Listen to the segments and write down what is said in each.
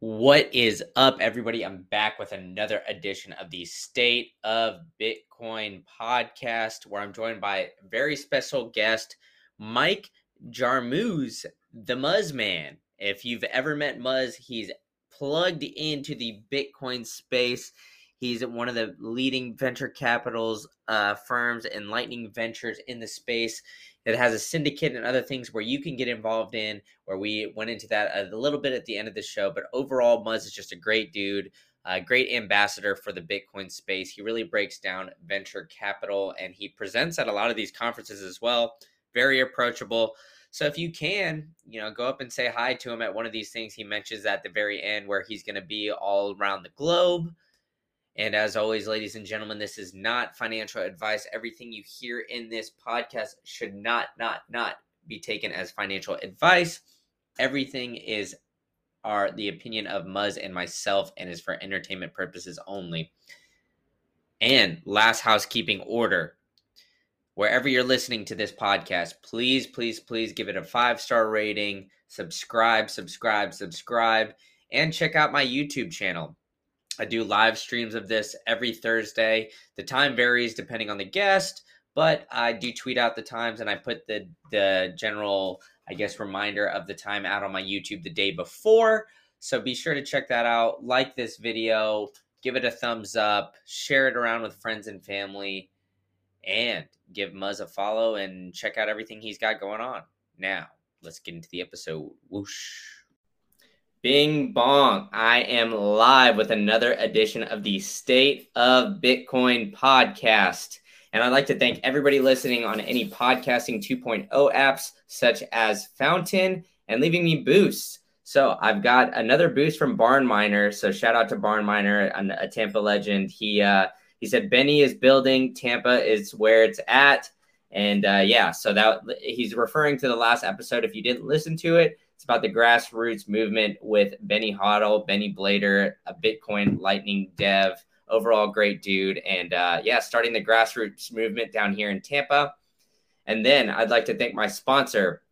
What is up, everybody? I'm back with another edition of the State of Bitcoin podcast, where I'm joined by a very special guest, Mike Jarmuz, the Muzz man. If you've ever met Muzz, he's plugged into the Bitcoin space. He's one of the leading venture capitals firms and Lightning Ventures in the space. It has a syndicate and other things where you can get involved in, where we went into that a little bit at the end of the show. But overall, Muzz is just a great dude, a great ambassador for the Bitcoin space. He really breaks down venture capital, and he presents at a lot of these conferences as well. Very approachable. So if you can, go up and say hi to him at one of these things. He mentions at the very end where he's going to be all around the globe. And as always, ladies and gentlemen, this is not financial advice. Everything you hear in this podcast should not be taken as financial advice. Everything is the opinion of Muzz and myself and is for entertainment purposes only. And last housekeeping order. Wherever you're listening to this podcast, please give it a 5-star rating. Subscribe. And check out my YouTube channel. I do live streams of this every Thursday. The time varies depending on the guest, but I do tweet out the times, and I put the general, reminder of the time out on my YouTube the day before. So be sure to check that out. Like this video, give it a thumbs up, share it around with friends and family, and give Muzz a follow and check out everything he's got going on. Now, let's get into the episode. Whoosh. Bing bong. I am live with another edition of the State of Bitcoin podcast. And I'd like to thank everybody listening on any podcasting 2.0 apps such as Fountain and leaving me boosts. So I've got another boost from Barn Miner. So shout out to Barn Miner, a Tampa legend. He said, Benny is building. Tampa is where it's at. And so that he's referring to the last episode. If you didn't listen to it, it's about the grassroots movement with Benny Hoddle, Benny Blader, a Bitcoin Lightning dev, overall great dude. And starting the grassroots movement down here in Tampa. And then I'd like to thank my sponsor,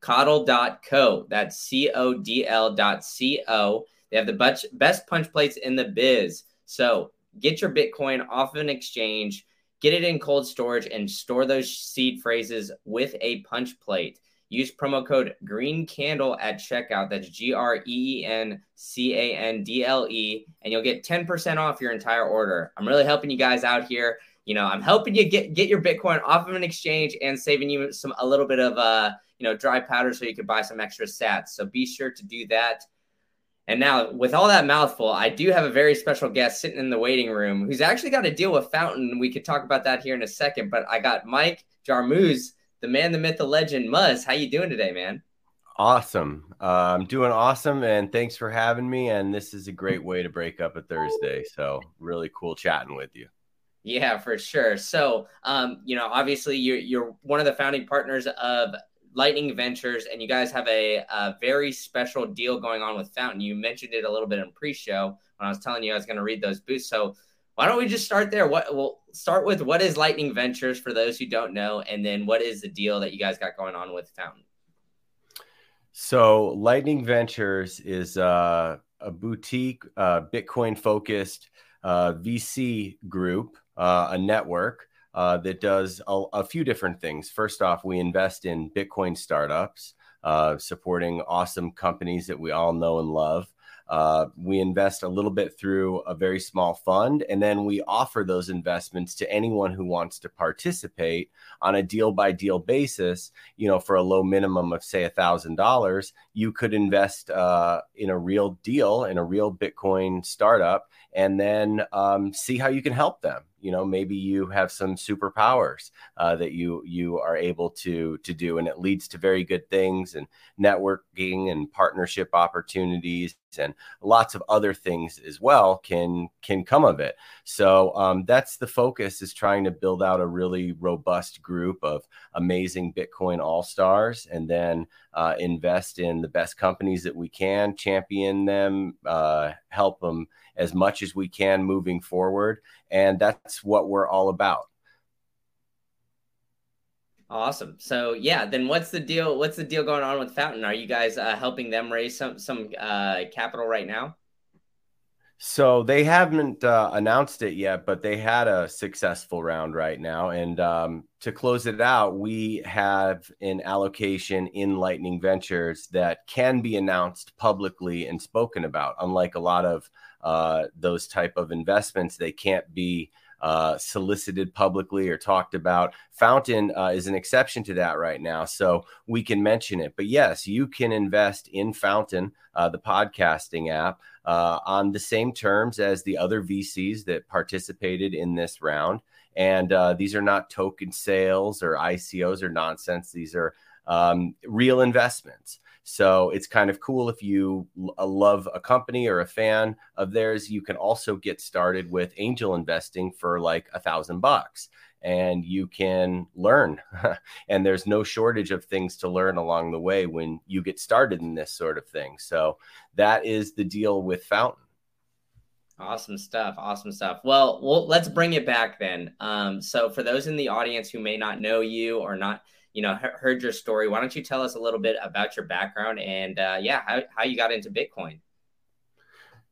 coddle.co. That's coddl.co. They have the best punch plates in the biz. So get your Bitcoin off of an exchange, get it in cold storage, and store those seed phrases with a punch plate. Use promo code GREENCANDLE at checkout. That's GREENCANDLE, and you'll get 10% off your entire order. I'm really helping you guys out here. I'm helping you get your Bitcoin off of an exchange and saving you a little bit of dry powder so you can buy some extra sats. So be sure to do that. And now, with all that mouthful, I do have a very special guest sitting in the waiting room who's actually got to deal with Fountain. We could talk about that here in a second, but I got Mike Jarmuz, the man, the myth, the legend. Muzz, how you doing today, man? Awesome. I'm doing awesome, and thanks for having me. And this is a great way to break up a Thursday. So really cool chatting with you. Yeah, for sure. So, obviously you're one of the founding partners of Lightning Ventures, and you guys have a very special deal going on with Fountain. You mentioned it a little bit in pre-show when I was telling you I was going to read those boosts. So why don't we just start there? We'll start with what is Lightning Ventures for those who don't know, and then what is the deal that you guys got going on with Fountain? So Lightning Ventures is a boutique, Bitcoin-focused VC group, a network that does a few different things. First off, we invest in Bitcoin startups, supporting awesome companies that we all know and love. We invest a little bit through a very small fund, and then we offer those investments to anyone who wants to participate on a deal-by-deal basis. For a low minimum of, say, $1,000, you could invest in a real deal, in a real Bitcoin startup, and then see how you can help them. Maybe you have some superpowers that you are able to do, and it leads to very good things and networking and partnership opportunities and lots of other things as well can come of it. So that's the focus, is trying to build out a really robust group of amazing Bitcoin all-stars, and then invest in the best companies that we can, champion them, help them as much as we can moving forward. And that's what we're all about. Awesome. So yeah, then what's the deal? What's the deal going on with Fountain? Are you guys helping them raise some capital right now? So they haven't announced it yet, but they had a successful round right now. And to close it out, we have an allocation in Lightning Ventures that can be announced publicly and spoken about. Unlike a lot of those type of investments, they can't be solicited publicly or talked about. Fountain is an exception to that right now, so we can mention it. But yes, you can invest in Fountain, the podcasting app, on the same terms as the other VCs that participated in this round. And these are not token sales or ICOs or nonsense. These are real investments. So it's kind of cool if you love a company or a fan of theirs. You can also get started with angel investing for like $1,000, and you can learn. And there's no shortage of things to learn along the way when you get started in this sort of thing. So that is the deal with Fountain. Awesome stuff. Awesome stuff. Well, let's bring it back then. So for those in the audience who may not know you or not, heard your story, why don't you tell us a little bit about your background and how you got into Bitcoin?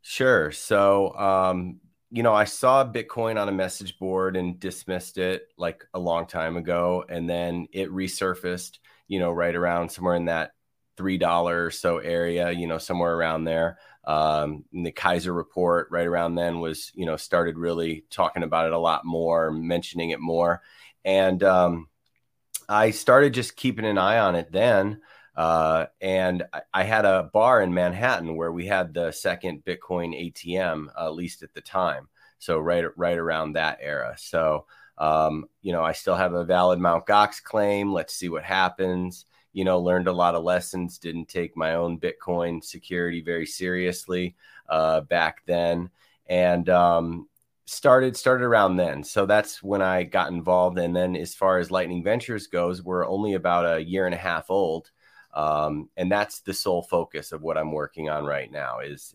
Sure. So, I saw Bitcoin on a message board and dismissed it like a long time ago. And then it resurfaced, right around somewhere in that $3 or so area, somewhere around there. The Kaiser report right around then was, started really talking about it a lot more, mentioning it more. And, I started just keeping an eye on it then. And I had a bar in Manhattan where we had the second Bitcoin ATM, at least at the time. So right around that era. So, I still have a valid Mt. Gox claim. Let's see what happens. Learned a lot of lessons, didn't take my own Bitcoin security very seriously back then. And started around then. So that's when I got involved. And then as far as Lightning Ventures goes, we're only about a year and a half old. And that's the sole focus of what I'm working on right now is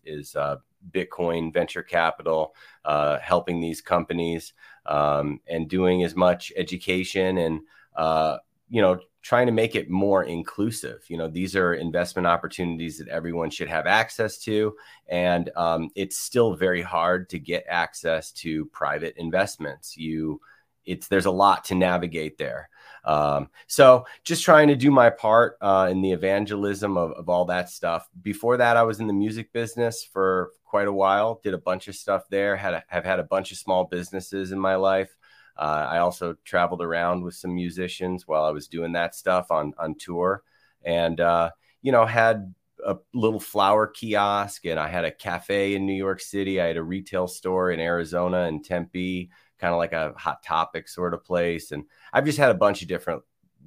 Bitcoin venture capital, helping these companies and doing as much education and, trying to make it more inclusive. These are investment opportunities that everyone should have access to. And it's still very hard to get access to private investments. There's a lot to navigate there. So just trying to do my part in the evangelism of all that stuff. Before that, I was in the music business for quite a while, did a bunch of stuff there, have had a bunch of small businesses in my life. I also traveled around with some musicians while I was doing that stuff on tour and, had a little flower kiosk and I had a cafe in New York City. I had a retail store in Arizona and Tempe, kind of like a Hot Topic sort of place. And I've just had a bunch of different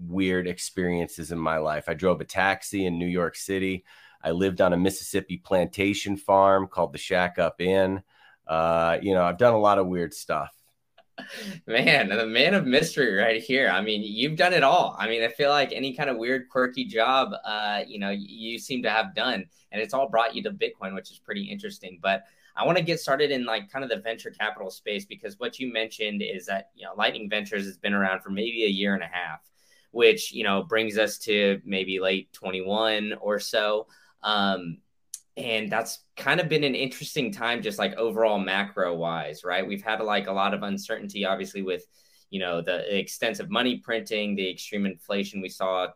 weird experiences in my life. I drove a taxi in New York City. I lived on a Mississippi plantation farm called the Shack Up Inn. I've done a lot of weird stuff. Man, the man of mystery right here. I mean, you've done it all. I mean, I feel like any kind of weird, quirky job, you seem to have done, and it's all brought you to Bitcoin, which is pretty interesting. But I want to get started in like kind of the venture capital space, because what you mentioned is that, Lightning Ventures has been around for maybe a year and a half, which, brings us to maybe late 21 or so. And that's kind of been an interesting time, just like overall macro wise, right? We've had like a lot of uncertainty, obviously, with, the extensive money printing, the extreme inflation we saw,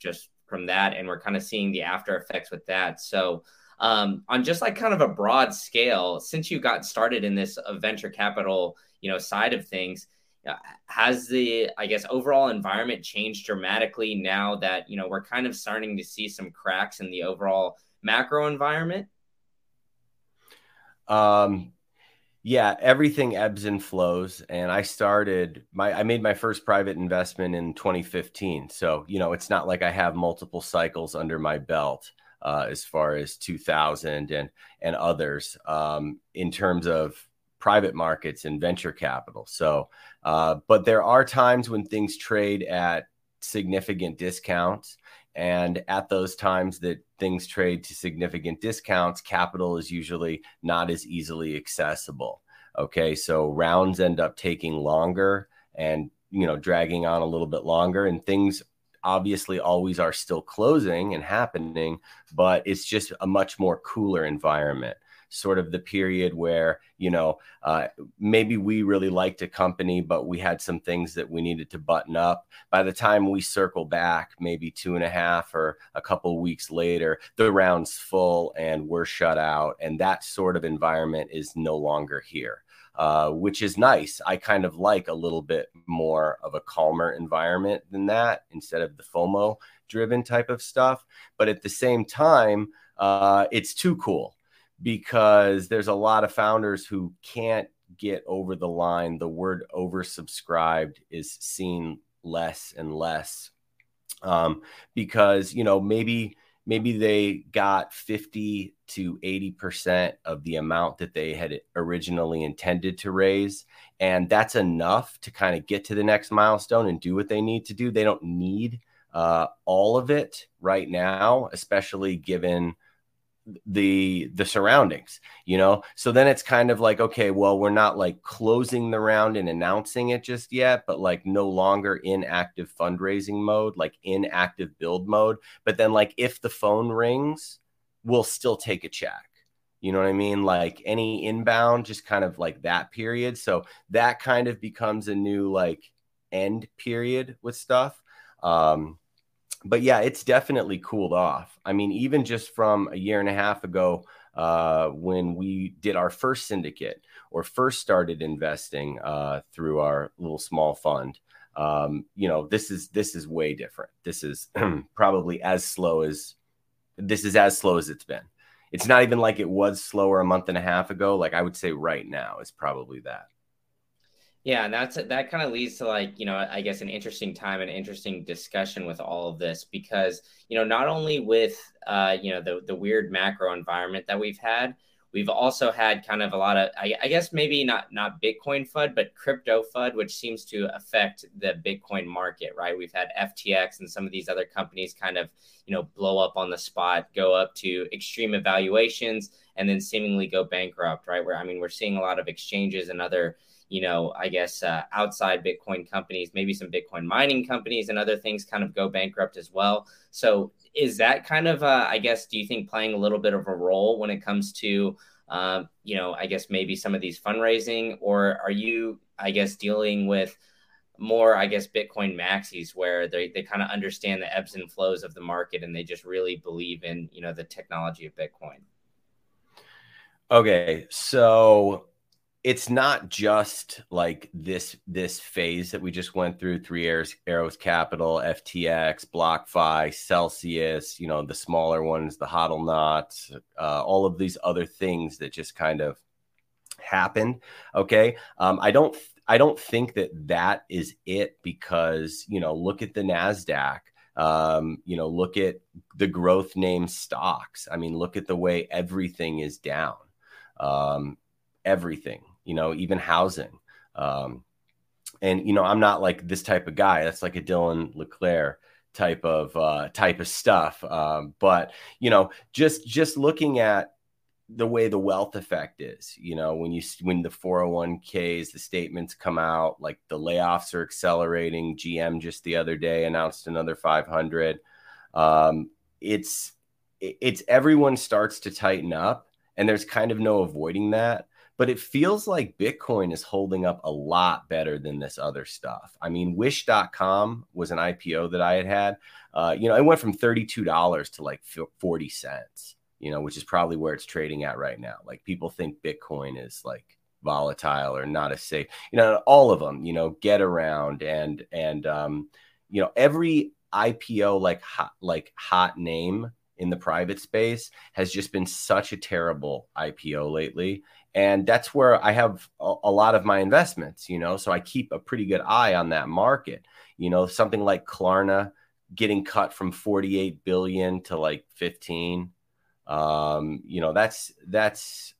just from that. And we're kind of seeing the after effects with that. So on just like kind of a broad scale, since you got started in this venture capital, side of things, has the, I guess, overall environment changed dramatically now that, we're kind of starting to see some cracks in the overall macro environment? Yeah, everything ebbs and flows. And I made my first private investment in 2015. So, it's not like I have multiple cycles under my belt, as far as 2000 and others, in terms of private markets and venture capital. So, but there are times when things trade at significant discounts. And at those times that things trade to significant discounts, capital is usually not as easily accessible. Okay, so rounds end up taking longer and you know, dragging on a little bit longer, and things obviously always are still closing and happening, but it's just a much more cooler environment. Sort of the period where, you know, maybe we really liked a company, but we had some things that we needed to button up. By the time we circle back, maybe 2.5 or a couple of weeks later, the round's full and we're shut out. And that sort of environment is no longer here, which is nice. I kind of like a little bit more of a calmer environment than that, instead of the FOMO driven type of stuff. But at the same time, it's too cool, because there's a lot of founders who can't get over the line. The word oversubscribed is seen less and less, because, you know, maybe they got 50 to 80% of the amount that they had originally intended to raise. And that's enough to kind of get to the next milestone and do what they need to do. They don't need all of it right now, especially given the surroundings, you know. So then it's kind of like, okay, well, we're not like closing the round and announcing it just yet, but like no longer in active fundraising mode, like in active build mode. But then, like, if the phone rings, we'll still take a check. You know what I mean? Like any inbound, just kind of like that period. So that kind of becomes a new like end period with stuff. But yeah, it's definitely cooled off. I mean, even just from 1.5 years ago, when we did our first syndicate or first started investing through our little small fund, you know, this is way different. This is probably as slow as it's been. It's not even like it was slower 1.5 months ago. Like I would say right now is probably that. Yeah, and that kind of leads to, like, you know, I guess an interesting time and interesting discussion with all of this, because, you know, not only with, you know, the weird macro environment that we've had, we've also had kind of a lot of, I guess maybe not Bitcoin FUD, but crypto FUD, which seems to affect the Bitcoin market, right? We've had FTX and some of these other companies kind of, you know, blow up on the spot, go up to extreme evaluations, and then seemingly go bankrupt, right? Where, I mean, we're seeing a lot of exchanges and other, you know, I guess outside Bitcoin companies, maybe some Bitcoin mining companies and other things kind of go bankrupt as well. So is that kind of, I guess, do you think playing a little bit of a role when it comes to, you know, I guess maybe some of these fundraising, or are you, I guess, dealing with more, I guess, Bitcoin maxis where they kind of understand the ebbs and flows of the market and they just really believe in, you know, the technology of Bitcoin? Okay, so it's not just like this phase that we just went through, Three Arrows Capital, FTX, BlockFi, Celsius, you know, the smaller ones, the HODL knots, all of these other things that just kind of happened. Okay. I don't think that is it, because, you know, look at the NASDAQ. You know, look at the growth name stocks. I mean, look at the way everything is down. Everything, you know, even housing. And, you know, I'm not like this type of guy. That's like a Dylan LeClaire type of stuff. But, you know, just looking at the way the wealth effect is, you know, when the 401ks, the statements come out, like the layoffs are accelerating. GM just the other day announced another 500. It's everyone starts to tighten up, and there's kind of no avoiding that. But it feels like Bitcoin is holding up a lot better than this other stuff. I mean, Wish.com was an IPO that I had. You know, it went from $32 to like 40 cents, you know, which is probably where it's trading at right now. Like people think Bitcoin is like volatile or not as safe. You know, all of them, you know, Get Around and you know, every IPO like hot name in the private space has just been such a terrible IPO lately. And that's where I have a lot of my investments, you know, so I keep a pretty good eye on that market. You know, something like Klarna getting cut from 48 billion to like 15. You know, that's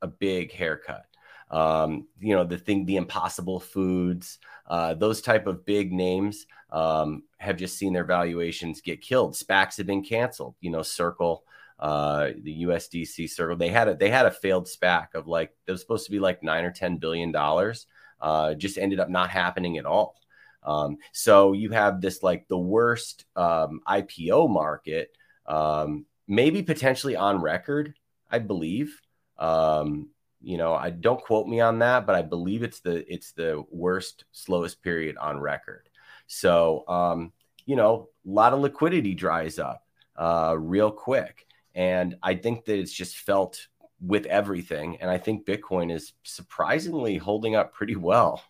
a big haircut. You know, the Impossible Foods, those type of big names have just seen their valuations get killed. SPACs have been canceled, you know, Circle. The USDC Circle, they had a failed SPAC of like, it was supposed to be like $9 or $10 billion, just ended up not happening at all. So you have this like the worst IPO market, maybe potentially on record, I believe. You know, I don't quote me on that, but I believe it's the worst, slowest period on record. So, you know, a lot of liquidity dries up real quick. And I think that it's just felt with everything. And I think Bitcoin is surprisingly holding up pretty well.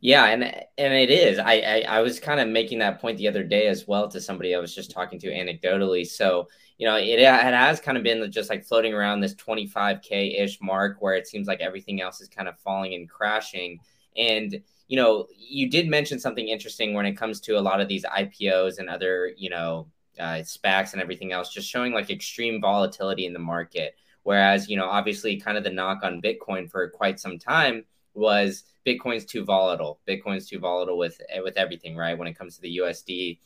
Yeah, and it is. I was kind of making that point the other day as well to somebody I was just talking to anecdotally. So, you know, it has kind of been just like floating around this 25K-ish mark where it seems like everything else is kind of falling and crashing. And, you know, you did mention something interesting when it comes to a lot of these IPOs and other, you know, SPACs and everything else, just showing like extreme volatility in the market. Whereas, you know, obviously kind of the knock on Bitcoin for quite some time was Bitcoin's too volatile. Bitcoin's too volatile with everything, right? When it comes to the USD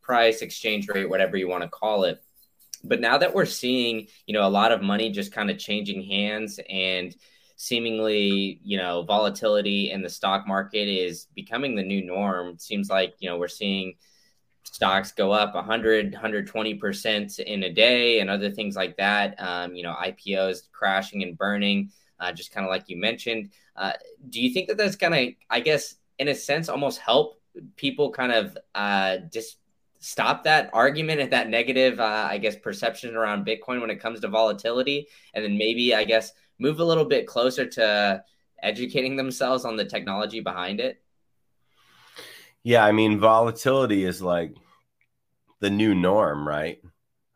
price, exchange rate, whatever you want to call it. But now that we're seeing, you know, a lot of money just kind of changing hands and seemingly, you know, volatility in the stock market is becoming the new norm. It seems like, you know, we're seeing stocks go up 100, 120% in a day and other things like that. You know, IPOs crashing and burning, just kind of like you mentioned. Do you think that that's going to, I guess, in a sense, almost help people kind of just stop that argument and that negative, I guess, perception around Bitcoin when it comes to volatility? And then maybe, I guess, move a little bit closer to educating themselves on the technology behind it? Yeah, I mean, volatility is like the new norm, right?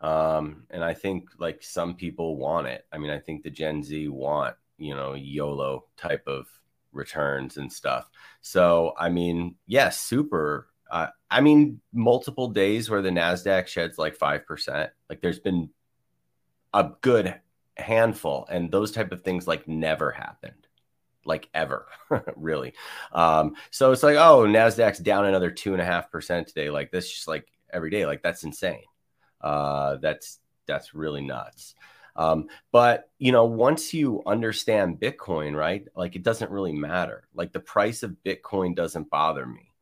And I think like some people want it. I mean, I think the Gen Z want, you know, YOLO type of returns and stuff. So, I mean, yes, super. I mean, multiple days where the NASDAQ sheds like 5%. Like there's been a good handful, and those type of things like never happened, like ever, really. So it's like, oh, NASDAQ's down another 2.5% today. Like this, just like every day, like that's insane. That's really nuts. But, you know, once you understand Bitcoin, right, like it doesn't really matter. Like the price of Bitcoin doesn't bother me.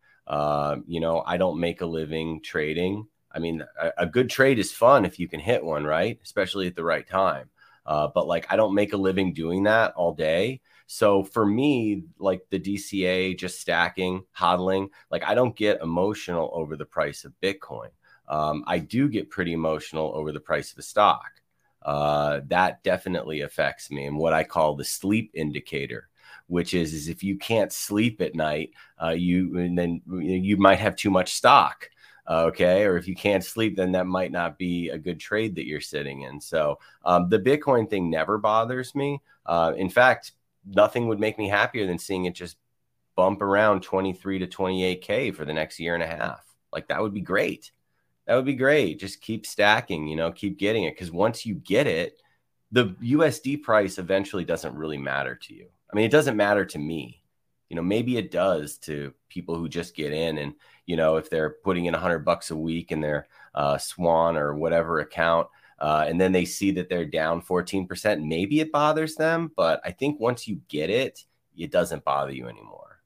You know, I don't make a living trading. I mean, a good trade is fun if you can hit one, right, especially at the right time. But like I don't make a living doing that all day. So for me, like the DCA, just stacking, hodling, like I don't get emotional over the price of Bitcoin. I do get pretty emotional over the price of a stock. That definitely affects me, and what I call the sleep indicator, which is if you can't sleep at night, you might have too much stock. Okay. Or if you can't sleep, then that might not be a good trade that you're sitting in. So the Bitcoin thing never bothers me. In fact, nothing would make me happier than seeing it just bump around 23 to 28K for the next year and a half. Like that would be great. That would be great. Just keep stacking, you know, keep getting it. Because once you get it, the USD price eventually doesn't really matter to you. I mean, it doesn't matter to me. You know, maybe it does to people who just get in and, you know, if they're putting in $100 a week in their Swan or whatever account, and then they see that they're down 14%, maybe it bothers them. But I think once you get it, it doesn't bother you anymore.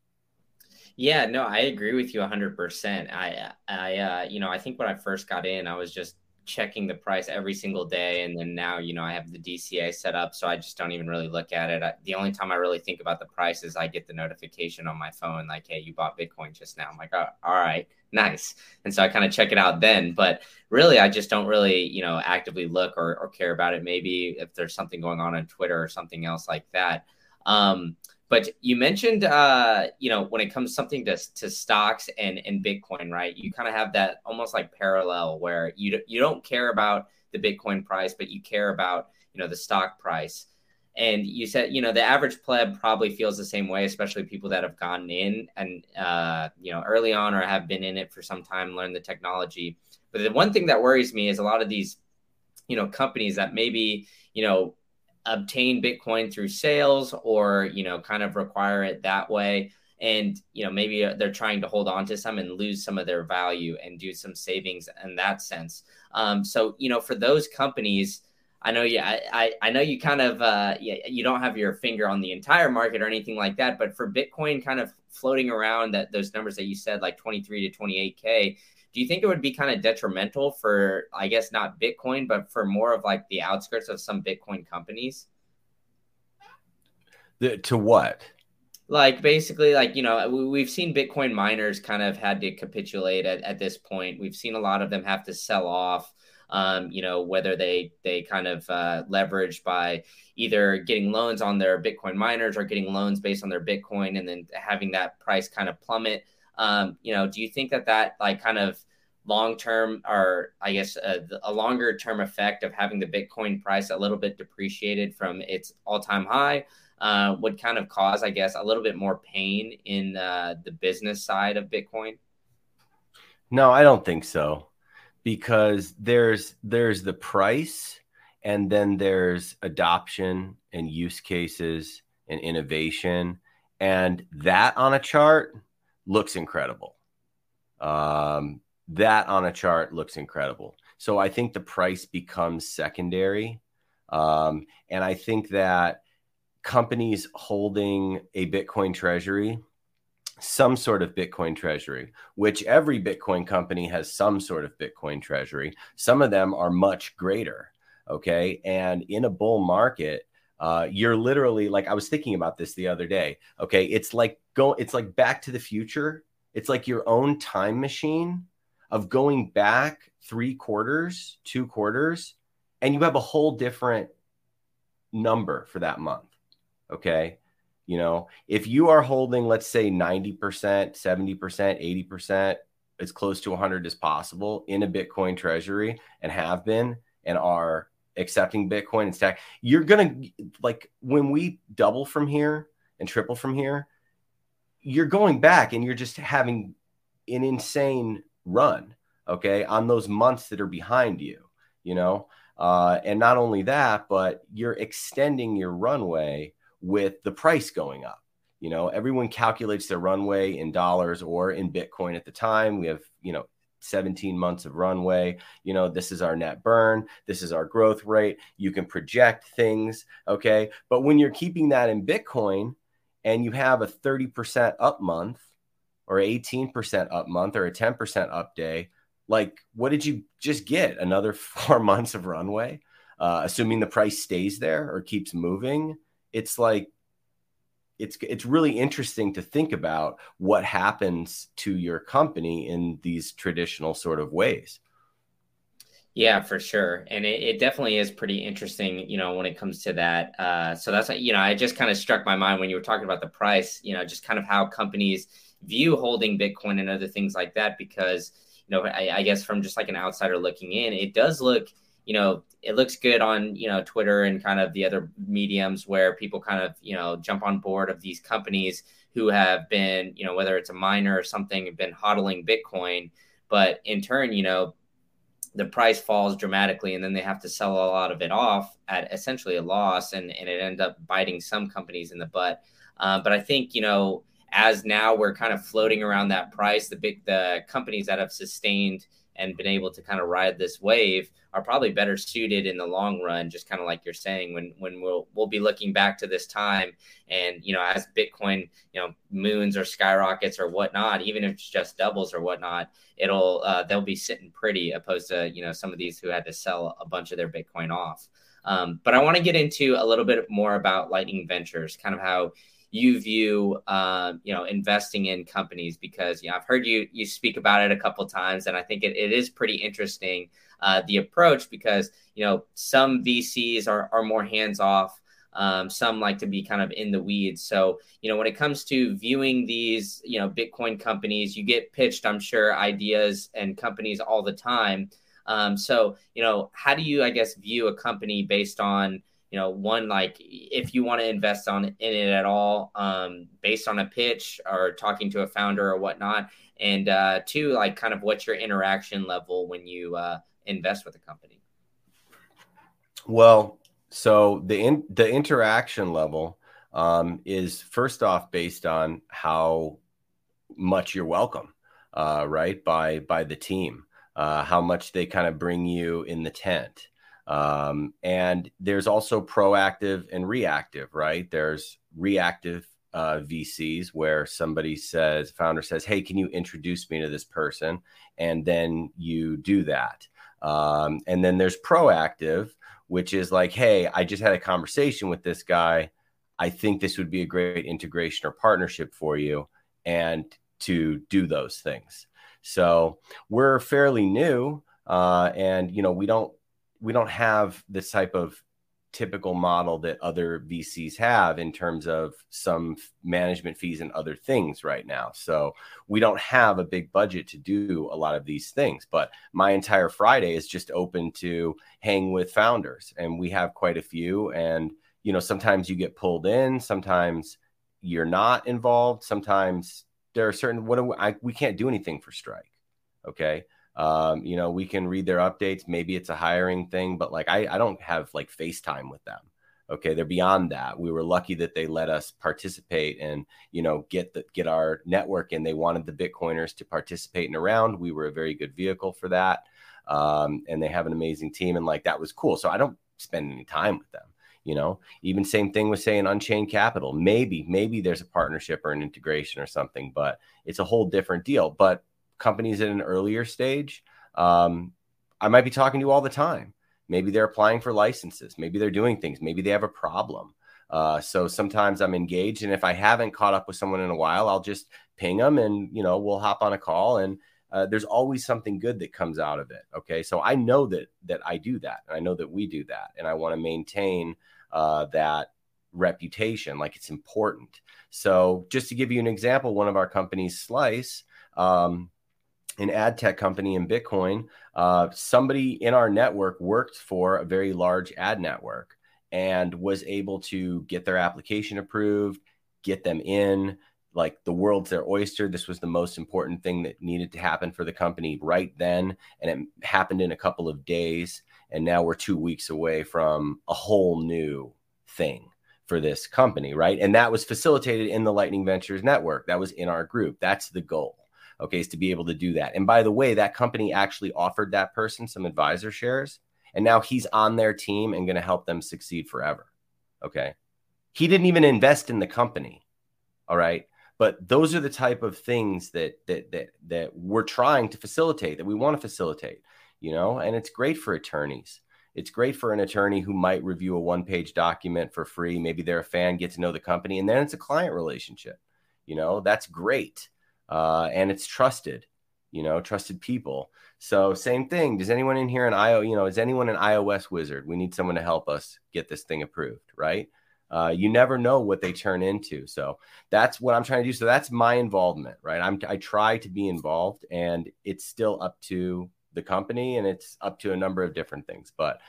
Yeah, no, I agree with you 100%. You know, I think when I first got in, I was just checking the price every single day. And then now, you know, I have the DCA set up, so I just don't even really look at it. The only time I really think about the price is I get the notification on my phone, like, hey, you bought Bitcoin just now. I'm like, oh, all right, nice. And so I kind of check it out then. But really, I just don't really, you know, actively look or care about it. Maybe if there's something going on Twitter or something else like that. But you mentioned, you know, when it comes something to stocks and Bitcoin, right, you kind of have that almost like parallel where you don't care about the Bitcoin price, but you care about, you know, the stock price. And you said, you know, the average pleb probably feels the same way, especially people that have gotten in and, you know, early on or have been in it for some time, learn the technology. But the one thing that worries me is a lot of these, you know, companies that maybe, you know, obtain Bitcoin through sales or, you know, kind of require it that way. And, you know, maybe they're trying to hold on to some and lose some of their value and do some savings in that sense. So, you know, for those companies, I know, yeah, I know you kind of, you don't have your finger on the entire market or anything like that, but for Bitcoin kind of floating around that those numbers that you said, like 23 to 28K, do you think it would be kind of detrimental for, I guess, not Bitcoin, but for more of like the outskirts of some Bitcoin companies? To what? Like basically, like, you know, we've seen Bitcoin miners kind of had to capitulate at this point. We've seen a lot of them have to sell off. You know, whether they kind of leverage by either getting loans on their Bitcoin miners or getting loans based on their Bitcoin and then having that price kind of plummet. You know, do you think that like kind of long term, or I guess a longer term effect of having the Bitcoin price a little bit depreciated from its all time high would kind of cause, I guess, a little bit more pain in the business side of Bitcoin? No, I don't think so. Because there's the price, and then there's adoption and use cases and innovation. And that on a chart looks incredible. So I think the price becomes secondary. And I think that companies holding a Bitcoin treasury, some sort of Bitcoin treasury, which every Bitcoin company has some sort of Bitcoin treasury. Some of them are much greater. Okay. And in a bull market, you're literally like, I was thinking about this the other day. Okay. It's like Back to the Future. It's like your own time machine of going back 2 quarters, and you have a whole different number for that month. Okay. You know, if you are holding, let's say 90%, 70%, 80%, as close to 100 as possible in a Bitcoin treasury, and have been and are accepting Bitcoin and stack, you're going to, like, when we double from here and triple from here, you're going back and you're just having an insane run, okay, on those months that are behind you, you know. And not only that, but you're extending your runway with the price going up. You know, everyone calculates their runway in dollars or in Bitcoin at the time. We have, you know, 17 months of runway. You know, this is our net burn. This is our growth rate. You can project things. Okay. But when you're keeping that in Bitcoin and you have a 30% up month or 18% up month or a 10% up day, like, what did you just get? Another 4 months of runway, assuming the price stays there or keeps moving. It's like, it's really interesting to think about what happens to your company in these traditional sort of ways. Yeah, for sure. And it definitely is pretty interesting, you know, when it comes to that. So that's, you know, I just kind of struck my mind when you were talking about the price, you know, just kind of how companies view holding Bitcoin and other things like that, because, you know, I guess from just like an outsider looking in, it does look, you know, it looks good on, you know, Twitter and kind of the other mediums where people kind of, you know, jump on board of these companies who have been, you know, whether it's a miner or something, have been hodling Bitcoin. But in turn, you know, the price falls dramatically, and then they have to sell a lot of it off at essentially a loss, and it ends up biting some companies in the butt. But I think, you know, as now we're kind of floating around that price, the companies that have sustained and been able to kind of ride this wave are probably better suited in the long run, just kind of like you're saying, when we'll be looking back to this time and, you know, as Bitcoin, you know, moons or skyrockets or whatnot, even if it's just doubles or whatnot, they'll be sitting pretty, opposed to, you know, some of these who had to sell a bunch of their Bitcoin off. But I want to get into a little bit more about Lightning Ventures, kind of how you view, you know, investing in companies, because, you know, I've heard you speak about it a couple of times, and I think it is pretty interesting, the approach, because, you know, some VCs are more hands-off. Some like to be kind of in the weeds. So, you know, when it comes to viewing these, you know, Bitcoin companies, you get pitched, I'm sure, ideas and companies all the time. So, you know, how do you, I guess, view a company based on, you know, one, like if you want to invest in it at all, based on a pitch or talking to a founder or whatnot, and two, like kind of what's your interaction level when you invest with a company? Well, so the interaction level is first off based on how much you're welcome, right? By the team, how much they kind of bring you in the tent. And there's also proactive and reactive, right? There's reactive VCs where somebody says, founder says, hey, can you introduce me to this person? And then you do that. And then there's proactive, which is like, hey, I just had a conversation with this guy. I think this would be a great integration or partnership for you, and to do those things. So we're fairly new. And, you know, we don't have this type of typical model that other VCs have in terms of some management fees and other things right now. So we don't have a big budget to do a lot of these things, but my entire Friday is just open to hang with founders, and we have quite a few. And, you know, sometimes you get pulled in, sometimes you're not involved. Sometimes there are certain, we can't do anything for Strike. Okay. You know, we can read their updates. Maybe it's a hiring thing, but like, I don't have like FaceTime with them. Okay. They're beyond that. We were lucky that they let us participate and, you know, get our network in. They wanted the Bitcoiners to participate in a round. We were a very good vehicle for that. And they have an amazing team, and like, that was cool. So I don't spend any time with them, you know. Even same thing with, say, an Unchained Capital. Maybe there's a partnership or an integration or something, but it's a whole different deal. But companies at an earlier stage, I might be talking to you all the time. Maybe they're applying for licenses. Maybe they're doing things. Maybe they have a problem. So sometimes I'm engaged, and if I haven't caught up with someone in a while, I'll just ping them, and, you know, we'll hop on a call, and there's always something good that comes out of it. Okay. So I know that I do that, and I know that we do that, and I want to maintain that reputation. Like, it's important. So just to give you an example, one of our companies, Slice, an ad tech company in Bitcoin, somebody in our network worked for a very large ad network and was able to get their application approved, get them in. Like, the world's their oyster. This was the most important thing that needed to happen for the company right then. And it happened in a couple of days. And now we're 2 weeks away from a whole new thing for this company, right? And that was facilitated in the Lightning Ventures network. That was in our group. That's the goal. Okay, is to be able to do that. And by the way, that company actually offered that person some advisor shares, and now he's on their team and going to help them succeed forever. Okay, he didn't even invest in the company. All right, but those are the type of things that we're trying to facilitate, that we want to facilitate. You know, and it's great for attorneys. It's great for an attorney who might review a one-page document for free. Maybe they're a fan, get to know the company, and then it's a client relationship. You know, that's great. And it's trusted people. So same thing. Does anyone in here is anyone an iOS wizard? We need someone to help us get this thing approved, right? You never know what they turn into. So that's what I'm trying to do. So that's my involvement, right? I try to be involved, and it's still up to the company, and it's up to a number of different things, but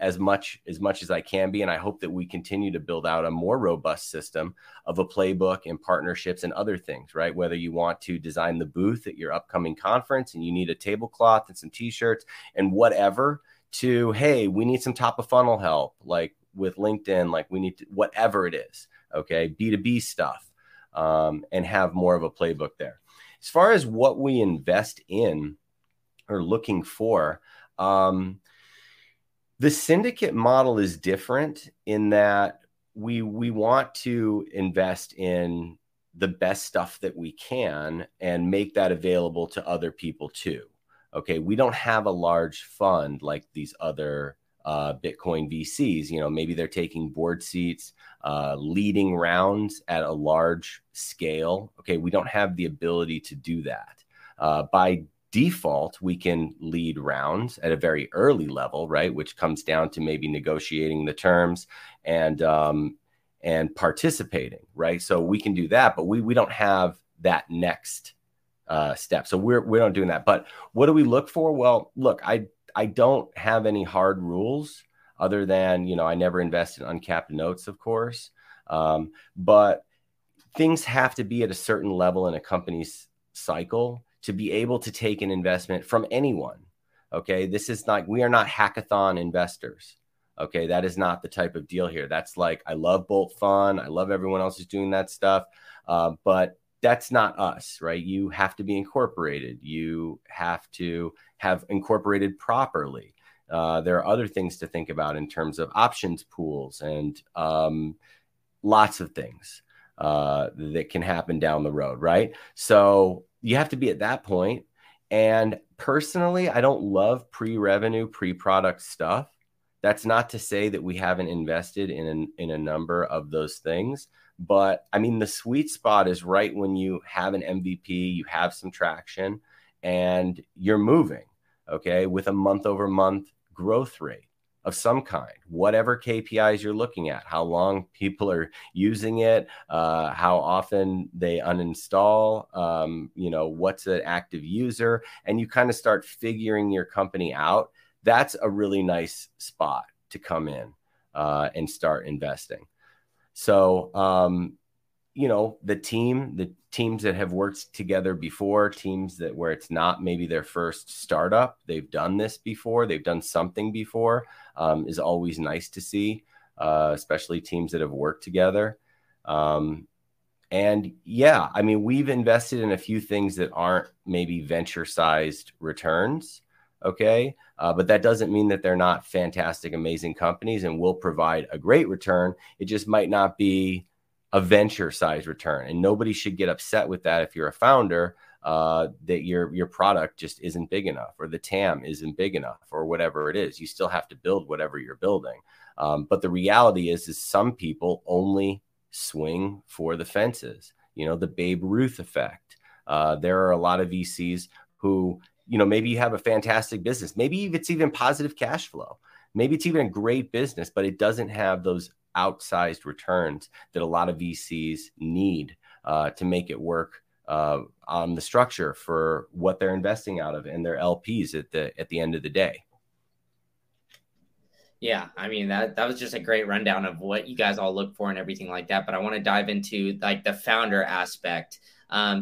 as much as I can be. And I hope that we continue to build out a more robust system of a playbook and partnerships and other things, right? Whether you want to design the booth at your upcoming conference and you need a tablecloth and some t-shirts and whatever, to, hey, we need some top of funnel help, like with LinkedIn, like we need to, whatever it is. Okay. B2B stuff, and have more of a playbook there. As far as what we invest in or looking for, the syndicate model is different in that we want to invest in the best stuff that we can and make that available to other people too. Okay, we don't have a large fund like these other Bitcoin VCs. You know, maybe they're taking board seats, leading rounds at a large scale. Okay, we don't have the ability to do that. By default, we can lead rounds at a very early level, right? Which comes down to maybe negotiating the terms and participating, right? So we can do that, but we don't have that next step. So we're not doing that. But what do we look for? Well, look, I don't have any hard rules other than, you know, I never invest in uncapped notes, of course, but things have to be at a certain level in a company's cycle to be able to take an investment from anyone. Okay. This is like, we are not hackathon investors. Okay. That is not the type of deal here. That's like, I love Bolt Fun. I love everyone else who's doing that stuff. But that's not us, right? You have to be incorporated. You have to have incorporated properly. There are other things to think about in terms of options pools and lots of things that can happen down the road, right? So you have to be at that point. And personally, I don't love pre-revenue, pre-product stuff. That's not to say that we haven't invested in a number of those things. But I mean, the sweet spot is right when you have an MVP, you have some traction, and you're moving, okay, with a month-over-month growth rate of some kind, whatever KPIs you're looking at, how long people are using it, how often they uninstall, you know, what's an active user, and you kind of start figuring your company out. That's a really nice spot to come in and start investing. So, you know, the teams that have worked together before, teams that where it's not maybe their first startup, they've done this before, they've done something before, is always nice to see, especially teams that have worked together. And yeah, I mean, we've invested in a few things that aren't maybe venture-sized returns. Okay. But that doesn't mean that they're not fantastic, amazing companies and will provide a great return. It just might not be a venture size return. And nobody should get upset with that if you're a founder, that your product just isn't big enough or the TAM isn't big enough or whatever it is. You still have to build whatever you're building. But the reality is some people only swing for the fences. You know, the Babe Ruth effect. There are a lot of VCs who, you know, maybe you have a fantastic business. Maybe it's even positive cash flow. Maybe it's even a great business, but it doesn't have those outsized returns that a lot of VCs need to make it work on the structure for what they're investing out of and their LPs at the end of the day. Yeah, I mean, that was just a great rundown of what you guys all look for and everything like that. But I want to dive into like the founder aspect.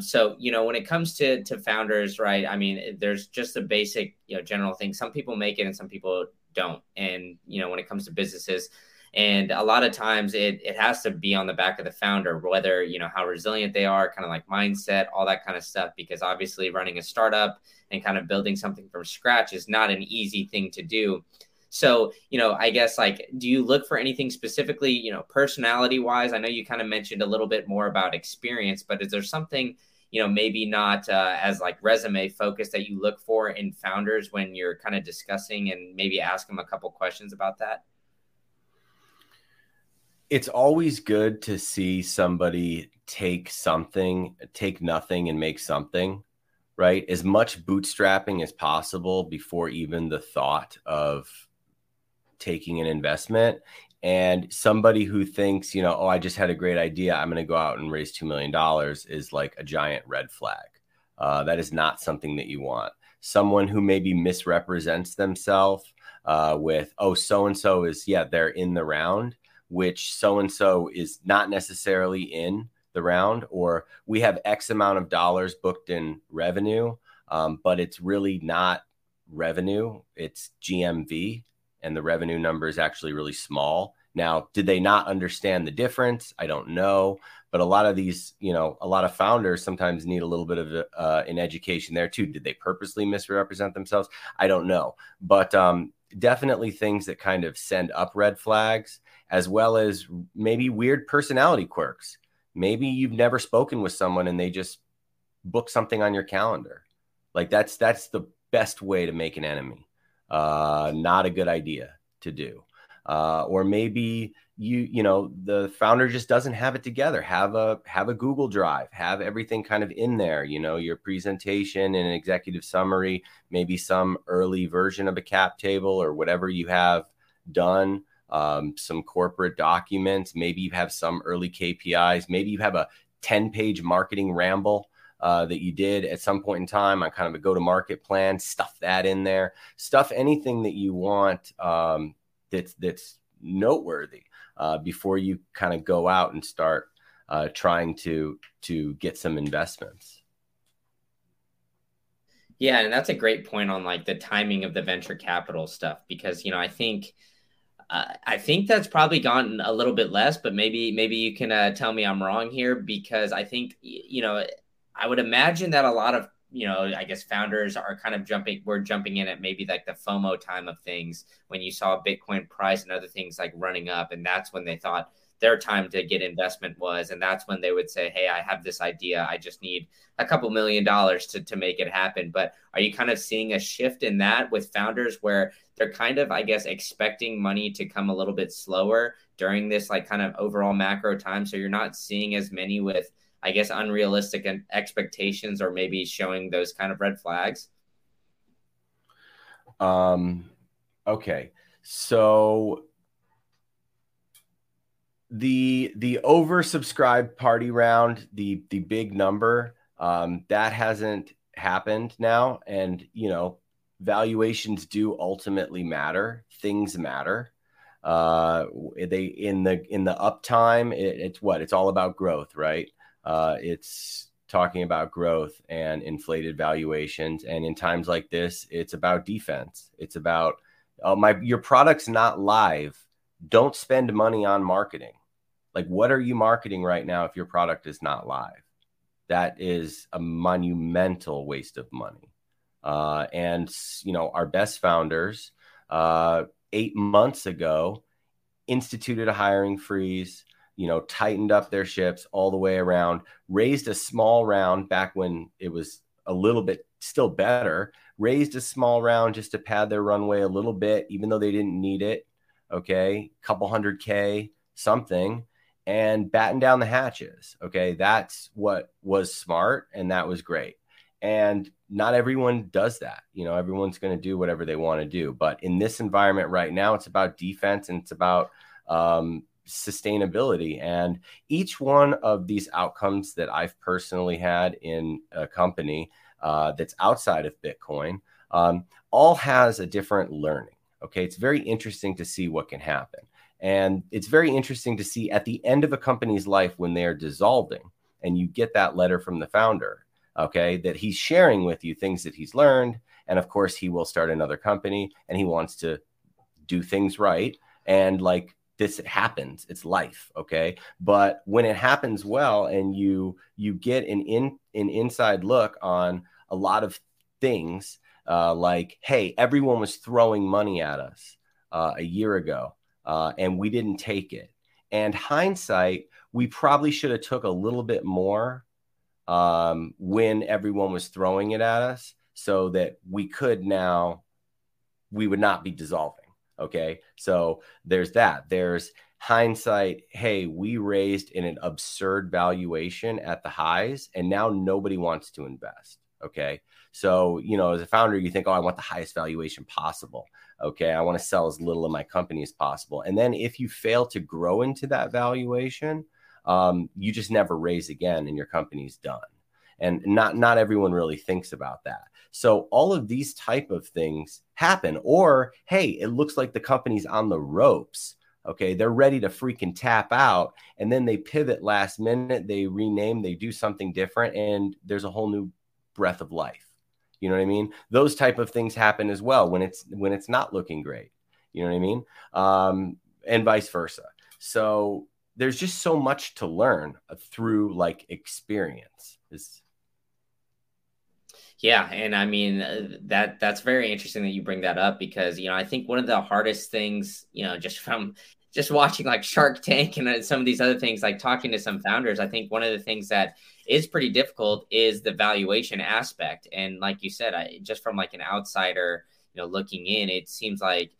So, you know, when it comes to founders, right, I mean, there's just the basic, you know, general thing. Some people make it and some people don't. And, you know, when it comes to businesses, and a lot of times it has to be on the back of the founder, whether, you know, how resilient they are, kind of like mindset, all that kind of stuff, because obviously running a startup and kind of building something from scratch is not an easy thing to do. So, you know, I guess, like, do you look for anything specifically, you know, personality wise? I know you kind of mentioned a little bit more about experience, but is there something, you know, maybe not as like resume focused that you look for in founders when you're kind of discussing and maybe ask them a couple questions about that? It's always good to see somebody take nothing and make something. Right? As much bootstrapping as possible before even the thought of taking an investment, and somebody who thinks, you know, oh, I just had a great idea, I'm going to go out and raise $2 million is like a giant red flag. That is not something that you want. Someone who maybe misrepresents themselves with, oh, so-and-so is, yeah, they're in the round, which so-and-so is not necessarily in the round, or we have X amount of dollars booked in revenue, but it's really not revenue. It's GMV, and the revenue number is actually really small. Now, did they not understand the difference? I don't know. But a lot of these, you know, a lot of founders sometimes need a little bit of an education there too. Did they purposely misrepresent themselves? I don't know. But definitely things that kind of send up red flags, as well as maybe weird personality quirks. Maybe you've never spoken with someone and they just book something on your calendar. Like that's the best way to make an enemy. Not a good idea to do. Or maybe you know, the founder just doesn't have it together. Have a Google Drive, have everything kind of in there, you know, your presentation and an executive summary, maybe some early version of a cap table or whatever you have done. Some corporate documents, maybe you have some early KPIs, maybe you have a 10-page marketing ramble that you did at some point in time on kind of a go-to-market plan, stuff that in there, stuff anything that you want that's noteworthy before you kind of go out and start trying to get some investments. Yeah, and that's a great point on like the timing of the venture capital stuff, because, you know, I think that's probably gotten a little bit less, but maybe you can tell me I'm wrong here, because I think, you know, I would imagine that a lot of you know, I guess founders are kind of jumping in at maybe like the FOMO time of things, when you saw Bitcoin price and other things like running up. And that's when they thought their time to get investment was. And that's when they would say, hey, I have this idea. I just need a couple $1 million to make it happen. But are you kind of seeing a shift in that with founders where they're kind of, I guess, expecting money to come a little bit slower during this like kind of overall macro time? So you're not seeing as many with, I guess, unrealistic expectations or maybe showing those kind of red flags? Okay. So the oversubscribed party round, the big number, that hasn't happened now. And, you know, valuations do ultimately matter. Things matter. They in the uptime, it's all about growth, right? It's talking about growth and inflated valuations. And in times like this, it's about defense. It's about your product's not live. Don't spend money on marketing. Like, what are you marketing right now if your product is not live? That is a monumental waste of money. And, you know, our best founders 8 months ago instituted a hiring freeze, you know, tightened up their ships all the way around, raised a small round back when it was a little bit still better, raised a small round just to pad their runway a little bit, even though they didn't need it. Okay. $200K something, and batten down the hatches. Okay. That's what was smart. And that was great. And not everyone does that. You know, everyone's going to do whatever they want to do, but in this environment right now, it's about defense and it's about, sustainability. And each one of these outcomes that I've personally had in a company that's outside of Bitcoin all has a different learning. Okay. It's very interesting to see what can happen. And it's very interesting to see at the end of a company's life when they're dissolving and you get that letter from the founder, okay, that he's sharing with you things that he's learned. And of course he will start another company and he wants to do things right. And like, this happens. It's life, okay? But when it happens well and you get an inside look on a lot of things, like, hey, everyone was throwing money at us a year ago, and we didn't take it. And hindsight, we probably should have took a little bit more when everyone was throwing it at us so that we would not be dissolving. Okay, so there's that. There's hindsight. Hey, we raised in an absurd valuation at the highs, and now nobody wants to invest. Okay, so, you know, as a founder, you think, oh, I want the highest valuation possible. Okay, I want to sell as little of my company as possible. And then if you fail to grow into that valuation, you just never raise again, and your company's done. And not everyone really thinks about that. So all of these type of things happen. Or, hey, it looks like the company's on the ropes. Okay, they're ready to freaking tap out. And then they pivot last minute. They rename. They do something different. And there's a whole new breath of life. You know what I mean? Those type of things happen as well when it's not looking great. You know what I mean? And vice versa. So there's just so much to learn through like experience. Yeah. And I mean, that's very interesting that you bring that up because, you know, I think one of the hardest things, you know, just from watching like Shark Tank and some of these other things, like talking to some founders, I think one of the things that is pretty difficult is the valuation aspect. And like you said, just from like an outsider, you know, looking in, it seems like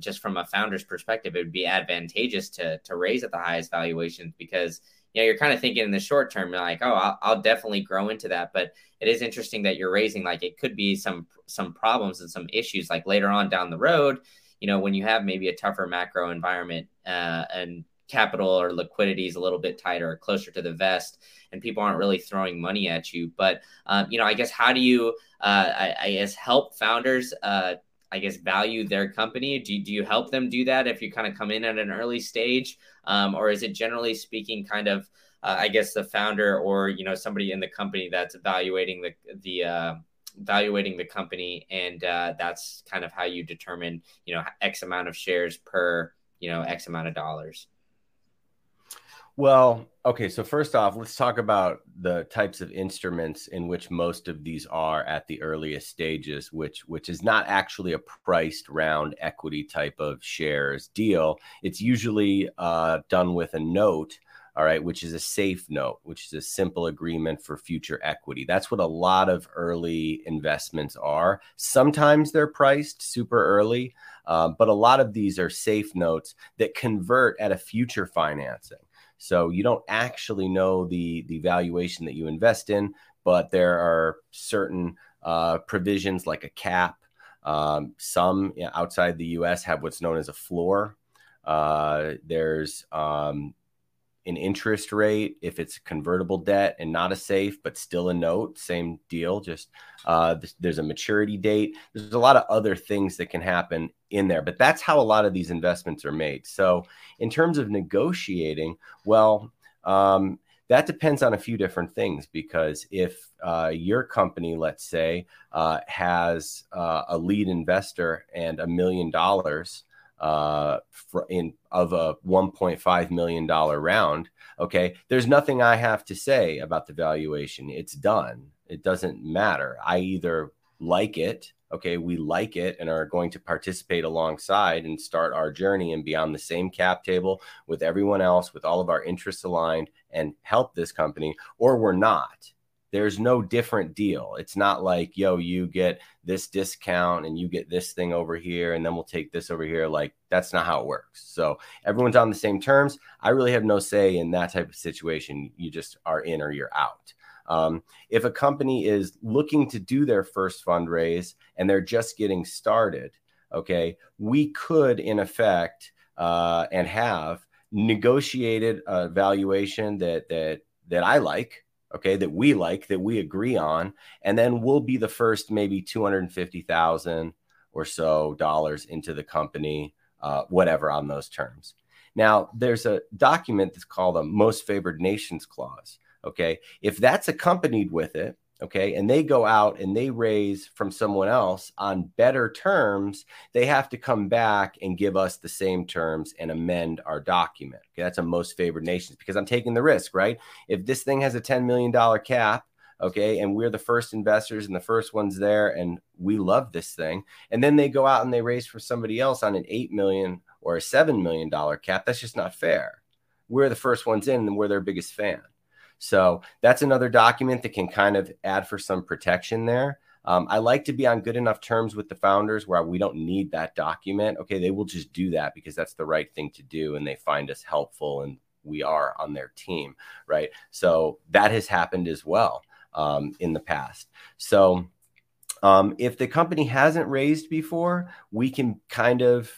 just from a founder's perspective, it would be advantageous to raise at the highest valuations because, you know, you're kind of thinking in the short term, like, oh, I'll definitely grow into that. But it is interesting that you're raising, like, it could be some problems and some issues like later on down the road, you know, when you have maybe a tougher macro environment and capital or liquidity is a little bit tighter or closer to the vest and people aren't really throwing money at you. But, you know, I guess how do you, I guess, help founders, I guess, value their company? Do you help them do that if you kind of come in at an early stage? Or is it generally speaking kind of, I guess, the founder or, you know, somebody in the company that's evaluating the company. And that's kind of how you determine, you know, X amount of shares per, you know, X amount of dollars. Well, okay. So first off, let's talk about the types of instruments in which most of these are at the earliest stages, which is not actually a priced round equity type of shares deal. It's usually done with a note, all right, which is a SAFE note, which is a simple agreement for future equity. That's what a lot of early investments are. Sometimes they're priced super early, but a lot of these are SAFE notes that convert at a future financing. So you don't actually know the valuation that you invest in, but there are certain provisions like a cap. Some outside the U.S. have what's known as a floor. There's an interest rate if it's convertible debt and not a SAFE, but still a note, same deal. Just there's a maturity date. There's a lot of other things that can happen in there, but that's how a lot of these investments are made. So in terms of negotiating, well, that depends on a few different things, because if your company, let's say, has a lead investor and $1 million of a $1.5 million round, okay, there's nothing I have to say about the valuation. It's done. It doesn't matter. I either like it, okay, we like it and are going to participate alongside and start our journey and be on the same cap table with everyone else, with all of our interests aligned, and help this company, or we're not. There's no different deal. It's not like, yo, you get this discount and you get this thing over here, and then we'll take this over here. Like, that's not how it works. So everyone's on the same terms. I really have no say in that type of situation. You just are in or you're out. If a company is looking to do their first fundraise and they're just getting started, okay, we could, in effect, and have negotiated a valuation that I like, okay, that we agree on, and then we'll be the first maybe $250,000 or so into the company, whatever, on those terms. Now, there's a document that's called a most favored nations clause. Okay, if that's accompanied with it, okay, and they go out and they raise from someone else on better terms, they have to come back and give us the same terms and amend our document. Okay, that's a most favored nations, because I'm taking the risk, right? If this thing has a $10 million cap, okay, and we're the first investors and the first ones there, and we love this thing, and then they go out and they raise for somebody else on an $8 million or a $7 million cap, that's just not fair. We're the first ones in, and we're their biggest fan. So that's another document that can kind of add for some protection there. I like to be on good enough terms with the founders where we don't need that document. Okay, they will just do that because that's the right thing to do, and they find us helpful and we are on their team, right? So that has happened as well in the past. So if the company hasn't raised before, we can kind of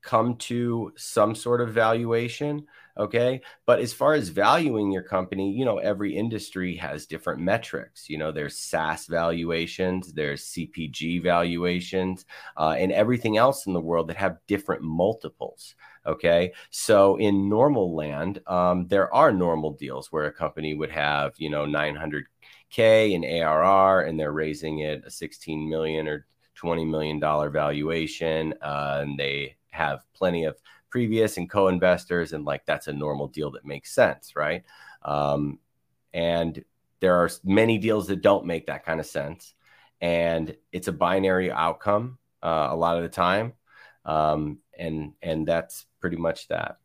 come to some sort of valuation. Okay. But as far as valuing your company, you know, every industry has different metrics. You know, there's SaaS valuations, there's CPG valuations, and everything else in the world that have different multiples. Okay. So in normal land, there are normal deals where a company would have, you know, 900K in ARR, and they're raising it a 16 million or $20 million valuation. And they have plenty of previous and co-investors, and like, that's a normal deal that makes sense, right? And there are many deals that don't make that kind of sense, and it's a binary outcome a lot of the time, and that's pretty much that.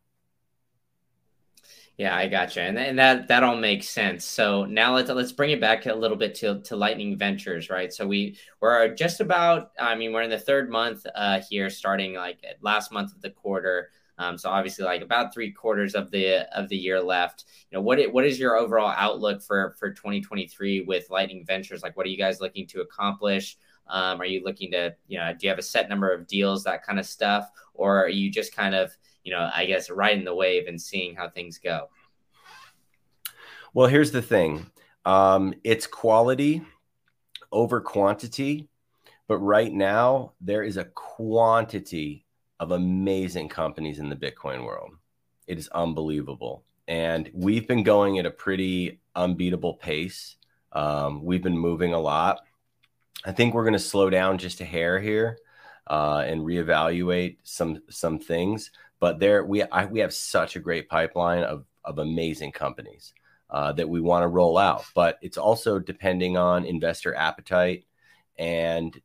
Yeah, I gotcha, and that all makes sense. So now let's bring it back a little bit to Lightning Ventures, right? So we're just about, I mean, we're in the third month here, starting like last month of the quarter. So obviously, like about 3/4 of the year left. You know, what is your overall outlook for 2023 with Lightning Ventures? Like, what are you guys looking to accomplish? Are you looking to, you know, do you have a set number of deals, that kind of stuff, or are you just kind of, you know, I guess, riding the wave and seeing how things go? Well, here's the thing. It's quality over quantity, but right now there is a quantity of amazing companies in the Bitcoin world. It is unbelievable. And we've been going at a pretty unbeatable pace. We've been moving a lot. I think we're going to slow down just a hair here and reevaluate some things. But we have such a great pipeline of of amazing companies that we want to roll out. But it's also depending on investor appetite and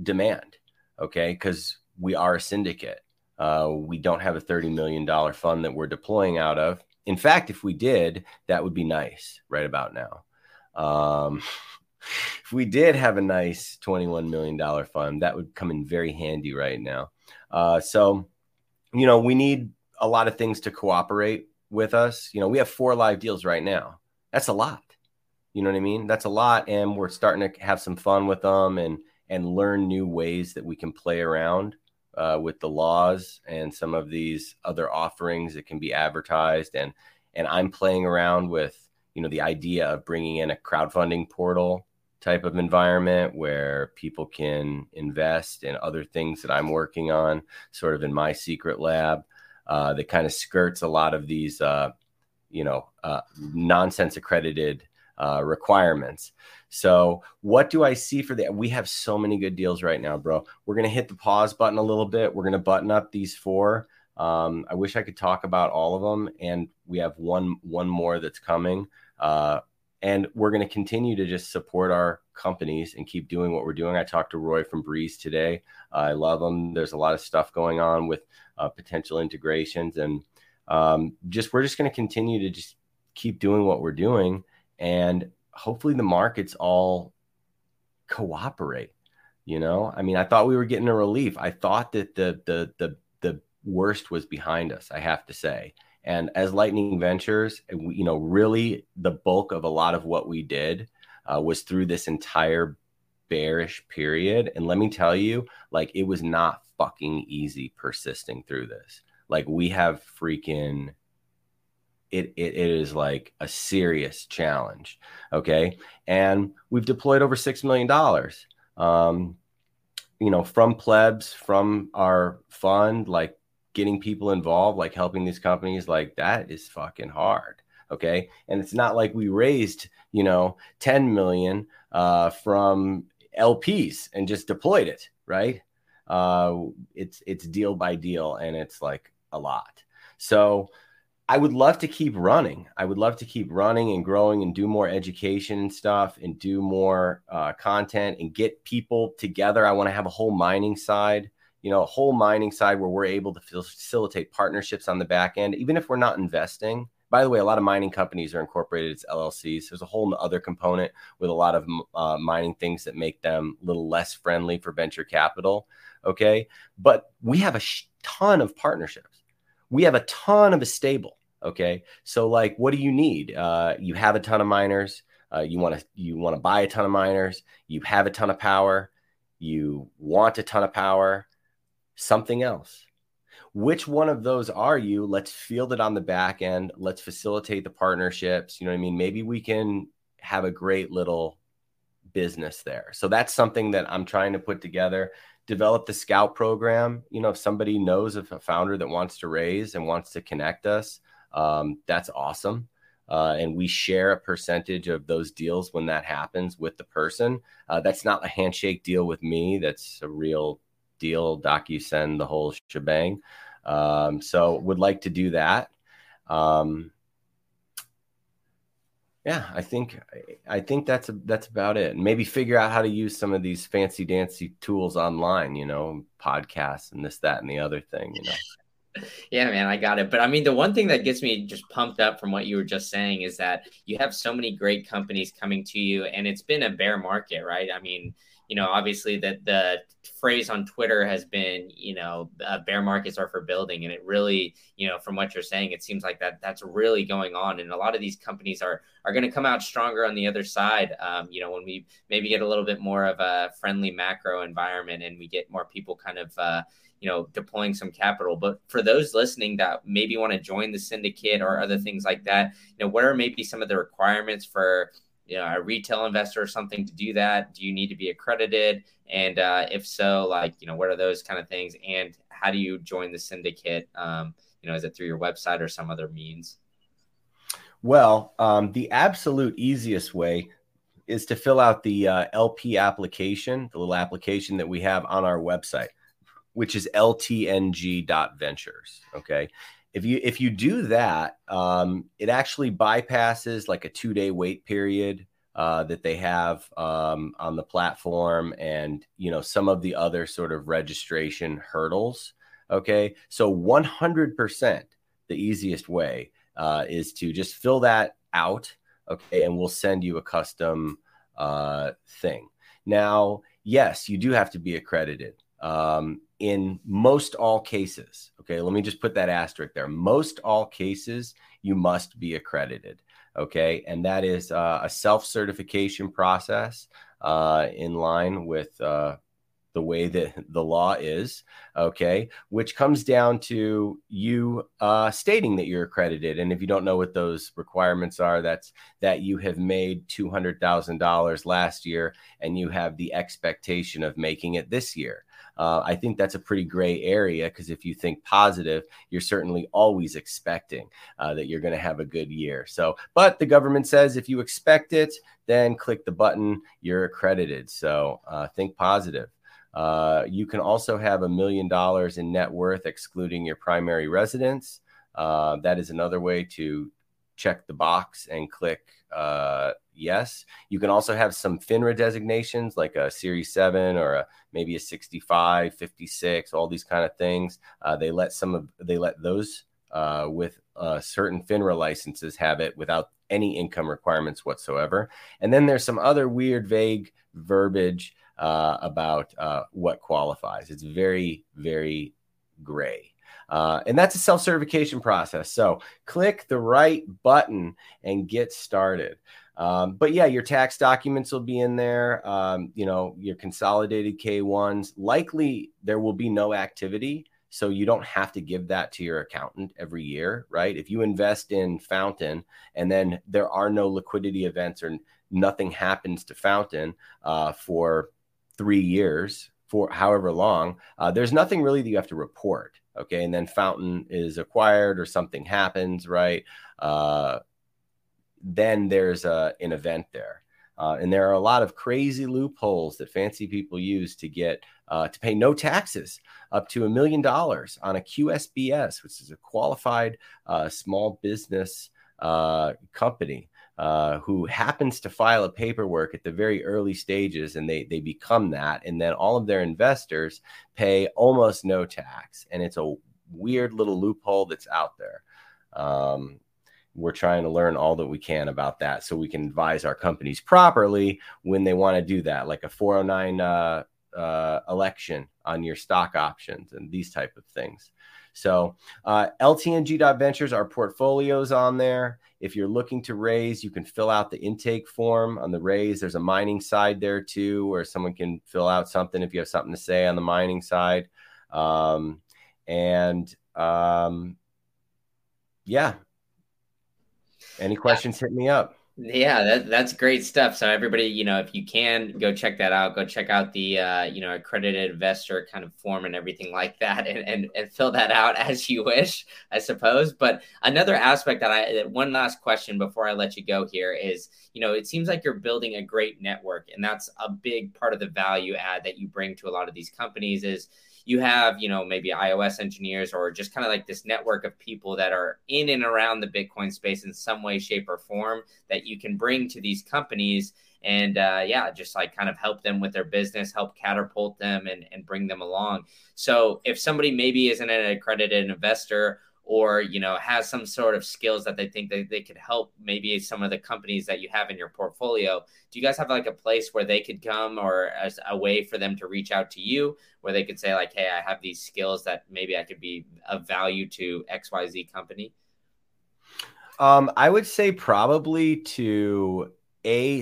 demand, okay? Because we are a syndicate. We don't have a $30 million fund that we're deploying out of. In fact, if we did, that would be nice right about now. If we did have a nice $21 million fund, that would come in very handy right now. So, you know, we need a lot of things to cooperate with us. You know, we have 4 live deals right now. That's a lot. You know what I mean? That's a lot. And we're starting to have some fun with them and learn new ways that we can play around with the laws and some of these other offerings that can be advertised. And I'm playing around with, you know, the idea of bringing in a crowdfunding portal type of environment where people can invest in other things that I'm working on sort of in my secret lab that kind of skirts a lot of these, nonsense accredited requirements. So what do I see for that? We have so many good deals right now, bro. We're going to hit the pause button a little bit. We're going to button up these 4. I wish I could talk about all of them, and we have one more that's coming. And we're going to continue to just support our companies and keep doing what we're doing. I talked to Roy from Breeze today. I love him. There's a lot of stuff going on with potential integrations, and we're just going to continue to just keep doing what we're doing, and hopefully the markets all cooperate. You know, I mean, I thought we were getting a relief. I thought that the worst was behind us, I have to say. And as Lightning Ventures, you know, really the bulk of a lot of what we did was through this entire bearish period. And let me tell you, like, it was not fucking easy persisting through this. Like, we have freaking, it is like a serious challenge. Okay. And we've deployed over $6 million. You know, from plebs, from our fund, like, getting people involved, like helping these companies, like that is fucking hard. Okay. And it's not like we raised, you know, 10 million from LPs and just deployed it. Right. It's deal by deal, and it's like a lot. So I would love to keep running. I would love to keep running and growing and do more education and stuff and do more content and get people together. I want to have a whole mining side. You know, a whole mining side where we're able to facilitate partnerships on the back end, even if we're not investing. By the way, a lot of mining companies are incorporated as LLCs. There's a whole other component with a lot of mining things that make them a little less friendly for venture capital. Okay. But we have a ton of partnerships. We have a ton of a stable. Okay. So, like, what do you need? You have a ton of miners. You want to buy a ton of miners. You have a ton of power. You want a ton of power. Something else. Which one of those are you? Let's field it on the back end. Let's facilitate the partnerships. You know what I mean? Maybe we can have a great little business there. So that's something that I'm trying to put together, develop the scout program. You know, if somebody knows of a founder that wants to raise and wants to connect us, that's awesome. And we share a percentage of those deals when that happens with the person. That's not a handshake deal with me. That's a real deal, DocuSend, the whole shebang. So would like to do that. I think that's about it. And maybe figure out how to use some of these fancy dancy tools online, you know, podcasts and this, that, and the other thing, you know. Yeah, man, I got it. But I mean, the one thing that gets me just pumped up from what you were just saying is that you have so many great companies coming to you, and it's been a bear market, right? I mean, you know, obviously that the phrase on Twitter has been, you know, bear markets are for building. And it really, you know, from what you're saying, it seems like that's really going on. And a lot of these companies are going to come out stronger on the other side, you know, when we maybe get a little bit more of a friendly macro environment and we get more people kind of, you know, deploying some capital. But for those listening that maybe want to join the syndicate or other things like that, you know, what are maybe some of the requirements for, you know, a retail investor or something to do that? Do you need to be accredited? And if so, like, you know, what are those kind of things? And how do you join the syndicate? You know, is it through your website or some other means? Well, the absolute easiest way is to fill out the LP application, the little application that we have on our website, which is ltng.ventures. Okay. If you do that, it actually bypasses like a 2-day wait period that they have on the platform, and some of the other sort of registration hurdles. Okay, so 100% the easiest way is to just fill that out. Okay, and we'll send you a custom thing. Now, yes, you do have to be accredited in most all cases. Okay, let me just put that asterisk there. Most all cases, you must be accredited. Okay, and that is a self-certification process in line with the way that the law is. Okay, which comes down to you stating that you're accredited. And if you don't know what those requirements are, that's that you have made $200,000 last year and you have the expectation of making it this year. I think that's a pretty gray area, because if you think positive, you're certainly always expecting that you're going to have a good year. So, but the government says if you expect it, then click the button, you're accredited. So think positive. You can also have $1 million in net worth, excluding your primary residence. That is another way to check the box and click yes. You can also have some FINRA designations, like a Series 7 or maybe a 65, 56, all these kind of things. They let those with certain FINRA licenses have it without any income requirements whatsoever. And then there's some other weird, vague verbiage about what qualifies. It's very, very gray. And that's a self-certification process. So click the right button and get started. But yeah, your tax documents will be in there. Your consolidated K1s. Likely there will be no activity, so you don't have to give that to your accountant every year, right? If you invest in Fountain and then there are no liquidity events or nothing happens to Fountain for 3 years, for however long, there's nothing really that you have to report. Okay. And then Fountain is acquired or something happens, right? Then there's an event there. And there are a lot of crazy loopholes that fancy people use to get to pay no taxes up to $1 million on a QSBS, which is a qualified small business company. Who happens to file a paperwork at the very early stages, and they become that, and then all of their investors pay almost no tax, and it's a weird little loophole that's out there. We're trying to learn all that we can about that so we can advise our companies properly when they want to do that, like a 409 election on your stock options and these type of things. So LTNG.ventures, our portfolio's on there. If you're looking to raise, you can fill out the intake form on the raise. There's a mining side there too, where someone can fill out something if you have something to say on the mining side. Yeah. Any questions, hit me up. Yeah, that's great stuff. So everybody, if you can, go check that out. Go check out the, accredited investor kind of form and everything like that, and fill that out as you wish, I suppose. But another aspect one last question before I let you go here is, it seems like you're building a great network, and that's a big part of the value add that you bring to a lot of these companies is, you have, maybe iOS engineers or just kind of like this network of people that are in and around the Bitcoin space in some way, shape, or form that you can bring to these companies and, just like kind of help them with their business, help catapult them and bring them along. So if somebody maybe isn't an accredited investor or, has some sort of skills that they think that they could help maybe some of the companies that you have in your portfolio, do you guys have like a place where they could come or as a way for them to reach out to you where they could say like, hey, I have these skills that maybe I could be of value to XYZ company? I would say probably to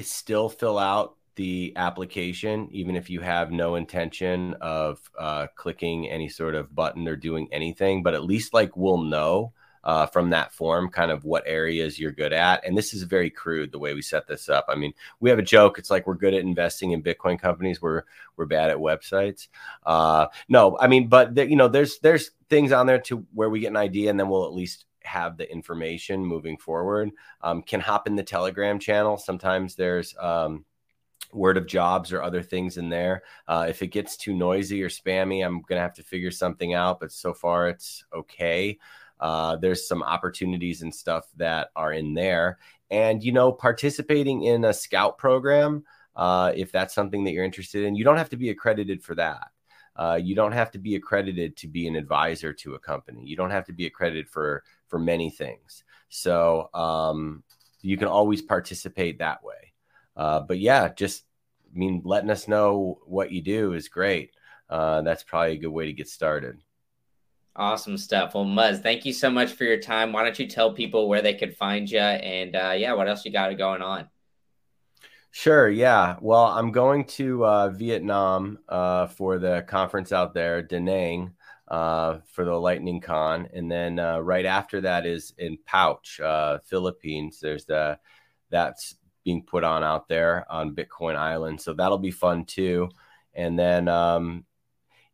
still fill out the application, even if you have no intention of clicking any sort of button or doing anything, but at least like we'll know from that form kind of what areas you're good at. And this is very crude the way we set this up. I mean, we have a joke. It's like we're good at investing in Bitcoin companies. We're bad at websites. There's things on there to where we get an idea, and then we'll at least have the information moving forward. Can hop in the Telegram channel. Sometimes there's word of jobs or other things in there. If it gets too noisy or spammy, I'm going to have to figure something out, but so far it's okay. There's some opportunities and stuff that are in there. And, you know, participating in a scout program, if that's something that you're interested in, you don't have to be accredited for that. You don't have to be accredited to be an advisor to a company. You don't have to be accredited for many things. So you can always participate that way. But yeah, just, I mean, letting us know what you do is great. That's probably a good way to get started. Awesome stuff. Well, Muzz, thank you so much for your time. Why don't you tell people where they could find you and yeah, what else you got going on? Sure. Yeah. Well, I'm going to Vietnam for the conference out there, Da Nang, for the Lightning Con. And then right after that is in Pouch, Philippines. There's that's being put on out there on Bitcoin Island. So that'll be fun too. And then,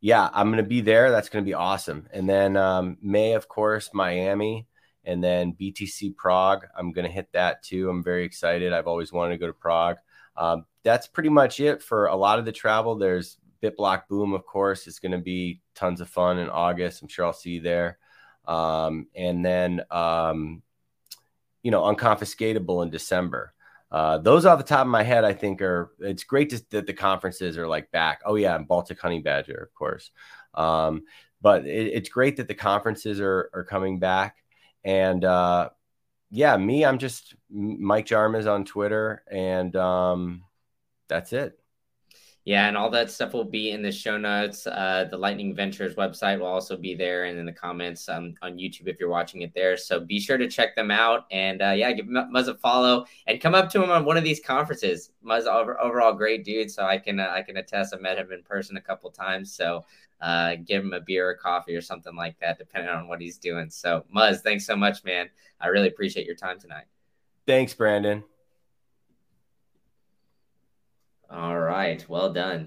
yeah, I'm going to be there. That's going to be awesome. And then May, of course, Miami. And then BTC Prague, I'm going to hit that too. I'm very excited. I've always wanted to go to Prague. That's pretty much it for a lot of the travel. There's BitBlock Boom, of course. It's going to be tons of fun in August. I'm sure I'll see you there. And then, you know, Unconfiscatable in December. Those off the top of my head, I think are, it's great that the conferences are like back. Oh yeah. And Baltic Honey Badger, of course. But it's great that the conferences are coming back. And yeah, me, I'm just Mike Jarmuz on Twitter, and that's it. Yeah, and all that stuff will be in the show notes. The Lightning Ventures website will also be there, and in the comments on YouTube if you're watching it there. So be sure to check them out, and yeah, give Muzz a follow and come up to him on one of these conferences. Muzz, overall great dude, so I can attest. I met him in person a couple times, so. Give him a beer or coffee or something like that, depending on what he's doing. So Muzz, thanks so much, man. I really appreciate your time tonight. Thanks, Brandon. All right. Well done.